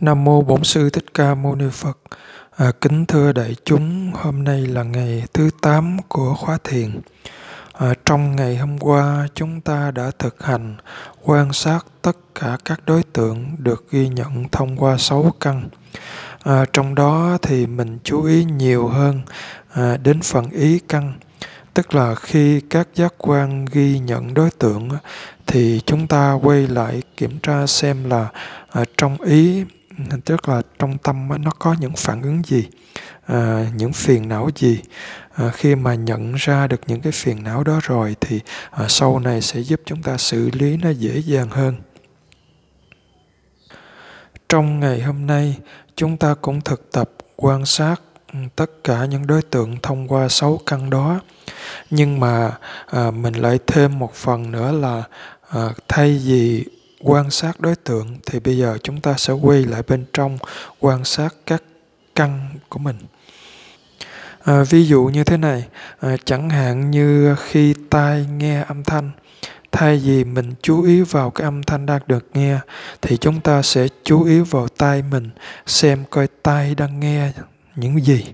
Nam Mô Bổn Sư Thích Ca Mâu Ni Phật. Kính thưa đại chúng, hôm nay là ngày thứ 8 của khóa thiền. Trong ngày hôm qua, chúng ta đã thực hành quan sát tất cả các đối tượng được ghi nhận thông qua 6 căn. Trong đó thì mình chú ý nhiều hơn đến phần ý căn. Tức là khi các giác quan ghi nhận đối tượng thì chúng ta quay lại kiểm tra xem là trong ý, tức là trong tâm nó có những phản ứng gì, những phiền não gì. Khi mà nhận ra được những cái phiền não đó rồi thì sau này sẽ giúp chúng ta xử lý nó dễ dàng hơn. Trong ngày hôm nay chúng ta cũng thực tập quan sát tất cả những đối tượng thông qua 6 căn đó. Nhưng mà mình lại thêm một phần nữa là thay vì quan sát đối tượng thì bây giờ chúng ta sẽ quay lại bên trong quan sát các căn của mình. Ví dụ như thế này, chẳng hạn như khi tai nghe âm thanh, thay vì mình chú ý vào cái âm thanh đang được nghe thì chúng ta sẽ chú ý vào tai mình, xem coi tai đang nghe những gì.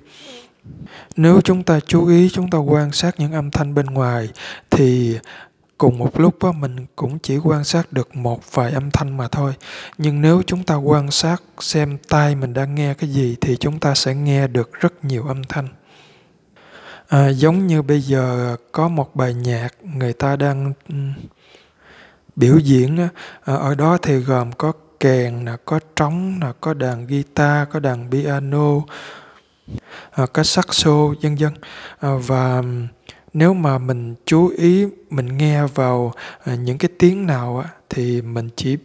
Nếu chúng ta chú ý, chúng ta quan sát những âm thanh bên ngoài thì cùng một lúc đó, mình cũng chỉ quan sát được một vài âm thanh mà thôi. Nhưng nếu chúng ta quan sát xem tai mình đang nghe cái gì thì chúng ta sẽ nghe được rất nhiều âm thanh. Giống như bây giờ có một bài nhạc người ta đang biểu diễn, ở đó thì gồm có kèn, có trống, có đàn guitar, có đàn piano, có saxo, vân vân. Và nếu mà mình chú ý, mình nghe vào những cái tiếng nào thì mình chỉ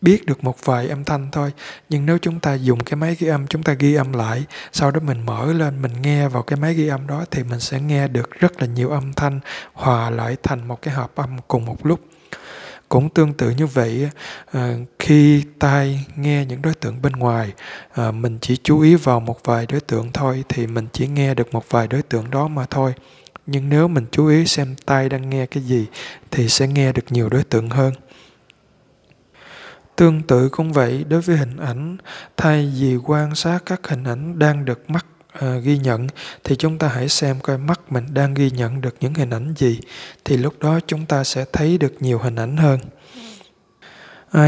biết được một vài âm thanh thôi. Nhưng nếu chúng ta dùng cái máy ghi âm, chúng ta ghi âm lại, sau đó mình mở lên, mình nghe vào cái máy ghi âm đó thì mình sẽ nghe được rất là nhiều âm thanh hòa lại thành một cái hợp âm cùng một lúc. Cũng tương tự như vậy, khi tai nghe những đối tượng bên ngoài, mình chỉ chú ý vào một vài đối tượng thôi thì mình chỉ nghe được một vài đối tượng đó mà thôi. Nhưng nếu mình chú ý xem tai đang nghe cái gì thì sẽ nghe được nhiều đối tượng hơn. Tương tự cũng vậy, đối với hình ảnh, thay vì quan sát các hình ảnh đang được mắt ghi nhận thì chúng ta hãy xem coi mắt mình đang ghi nhận được những hình ảnh gì, thì lúc đó chúng ta sẽ thấy được nhiều hình ảnh hơn.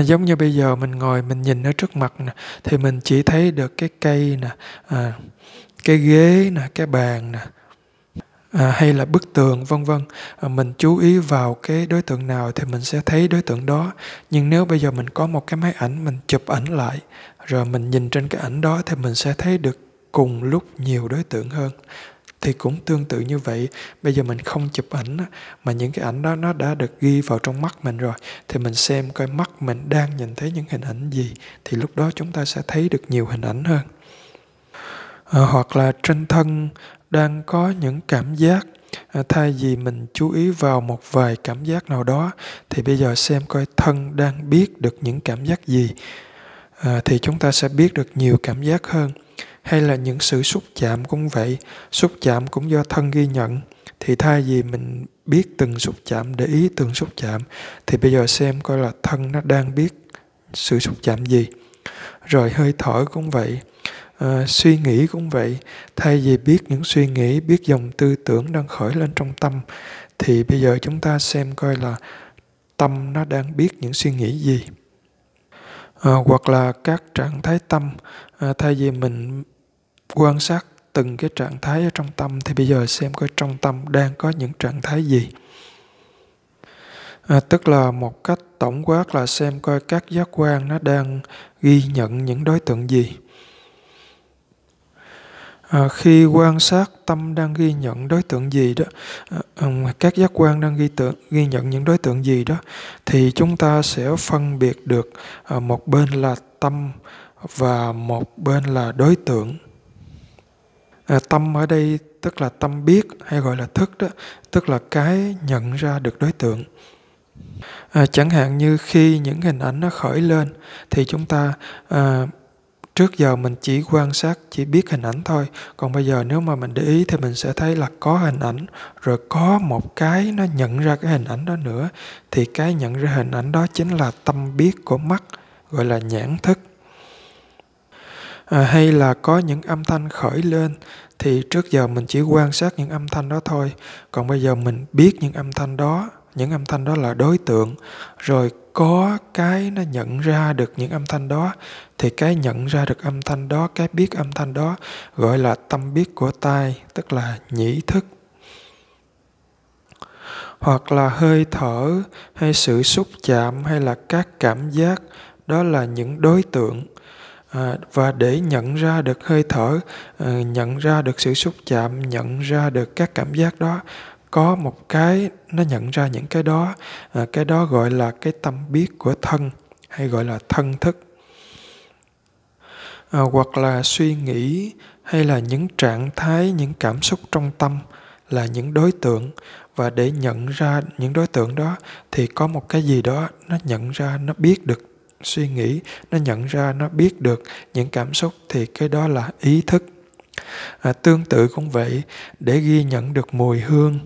Giống như bây giờ mình ngồi mình nhìn ở trước mặt nè, thì mình chỉ thấy được cái cây nè, cái ghế nè, cái bàn nè, hay là bức tường, vân vân. Mình chú ý vào cái đối tượng nào thì mình sẽ thấy đối tượng đó. Nhưng nếu bây giờ mình có một cái máy ảnh, mình chụp ảnh lại rồi mình nhìn trên cái ảnh đó thì mình sẽ thấy được cùng lúc nhiều đối tượng hơn. Thì cũng tương tự như vậy, bây giờ mình không chụp ảnh mà những cái ảnh đó nó đã được ghi vào trong mắt mình rồi, thì mình xem coi mắt mình đang nhìn thấy những hình ảnh gì, thì lúc đó chúng ta sẽ thấy được nhiều hình ảnh hơn. Hoặc là trên thân đang có những cảm giác, thay vì mình chú ý vào một vài cảm giác nào đó thì bây giờ xem coi thân đang biết được những cảm giác gì, thì chúng ta sẽ biết được nhiều cảm giác hơn. Hay là những sự xúc chạm cũng vậy, xúc chạm cũng do thân ghi nhận, thì thay vì mình biết từng xúc chạm, để ý từng xúc chạm, thì bây giờ xem coi là thân nó đang biết sự xúc chạm gì. Rồi hơi thở cũng vậy, suy nghĩ cũng vậy, thay vì biết những suy nghĩ, biết dòng tư tưởng đang khởi lên trong tâm, thì bây giờ chúng ta xem coi là tâm nó đang biết những suy nghĩ gì. Hoặc là các trạng thái tâm, thay vì mình quan sát từng cái trạng thái ở trong tâm thì bây giờ xem coi trong tâm đang có những trạng thái gì. Tức là một cách tổng quát là xem coi các giác quan nó đang ghi nhận những đối tượng gì. Khi quan sát tâm đang ghi nhận đối tượng gì đó, các giác quan đang ghi nhận những đối tượng gì đó, thì chúng ta sẽ phân biệt được một bên là tâm và một bên là đối tượng. Tâm ở đây tức là tâm biết, hay gọi là thức đó, tức là cái nhận ra được đối tượng. Chẳng hạn như khi những hình ảnh nó khởi lên thì chúng ta trước giờ mình chỉ quan sát, chỉ biết hình ảnh thôi. Còn bây giờ nếu mà mình để ý thì mình sẽ thấy là có hình ảnh, rồi có một cái nó nhận ra cái hình ảnh đó nữa. Thì cái nhận ra hình ảnh đó chính là tâm biết của mắt, gọi là nhãn thức. hay là có những âm thanh khởi lên, thì trước giờ mình chỉ quan sát những âm thanh đó thôi. Còn bây giờ mình biết những âm thanh đó là đối tượng, rồi có cái nó nhận ra được những âm thanh đó, thì cái nhận ra được âm thanh đó, cái biết âm thanh đó gọi là tâm biết của tai, tức là nhĩ thức. Hoặc là hơi thở, hay sự xúc chạm, hay là các cảm giác, đó là những đối tượng. Và để nhận ra được hơi thở, nhận ra được sự xúc chạm, nhận ra được các cảm giác đó, có một cái nó nhận ra những cái đó, cái đó gọi là cái tâm biết của thân, hay gọi là thân thức. Hoặc là suy nghĩ, hay là những trạng thái, những cảm xúc trong tâm là những đối tượng. Và để nhận ra những đối tượng đó thì có một cái gì đó nó nhận ra, nó biết được suy nghĩ, nó nhận ra, nó biết được những cảm xúc, thì cái đó là ý thức. Tương tự cũng vậy, để ghi nhận được mùi hương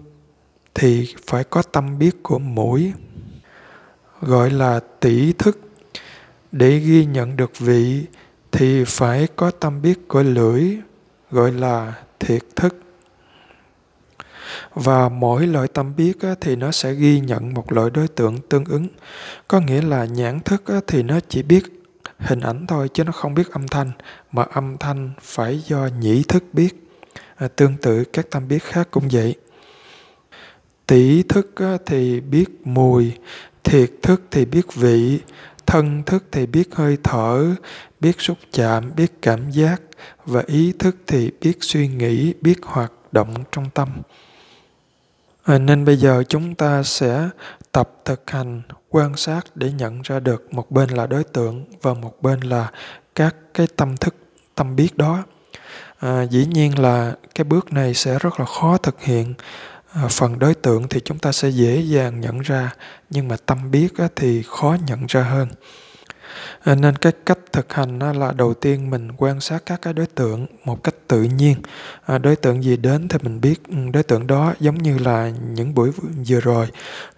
thì phải có tâm biết của mũi, gọi là tỉ thức. Để ghi nhận được vị thì phải có tâm biết của lưỡi, gọi là thiệt thức. Và mỗi loại tâm biết thì nó sẽ ghi nhận một loại đối tượng tương ứng. Có nghĩa là nhãn thức thì nó chỉ biết hình ảnh thôi chứ nó không biết âm thanh, mà âm thanh phải do nhĩ thức biết. Tương tự các tâm biết khác cũng vậy. Tỉ thức thì biết mùi, thiệt thức thì biết vị, thân thức thì biết hơi thở, biết xúc chạm, biết cảm giác, và ý thức thì biết suy nghĩ, biết hoạt động trong tâm. Nên bây giờ chúng ta sẽ tập thực hành quan sát để nhận ra được một bên là đối tượng và một bên là các cái tâm thức, tâm biết đó. Dĩ nhiên là cái bước này sẽ rất là khó thực hiện. Phần đối tượng thì chúng ta sẽ dễ dàng nhận ra, nhưng mà tâm biết thì khó nhận ra hơn. Nên cái cách thực hành là đầu tiên mình quan sát các cái đối tượng một cách tự nhiên. Đối tượng gì đến thì mình biết đối tượng đó, giống như là những buổi vừa rồi.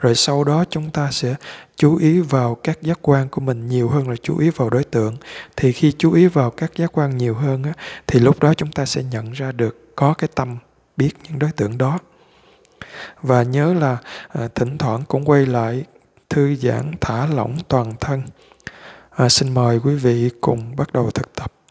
Rồi sau đó chúng ta sẽ chú ý vào các giác quan của mình nhiều hơn là chú ý vào đối tượng. Thì khi chú ý vào các giác quan nhiều hơn thì lúc đó chúng ta sẽ nhận ra được có cái tâm biết những đối tượng đó. Và nhớ là thỉnh thoảng cũng quay lại thư giãn, thả lỏng toàn thân. Xin mời quý vị cùng bắt đầu thực tập.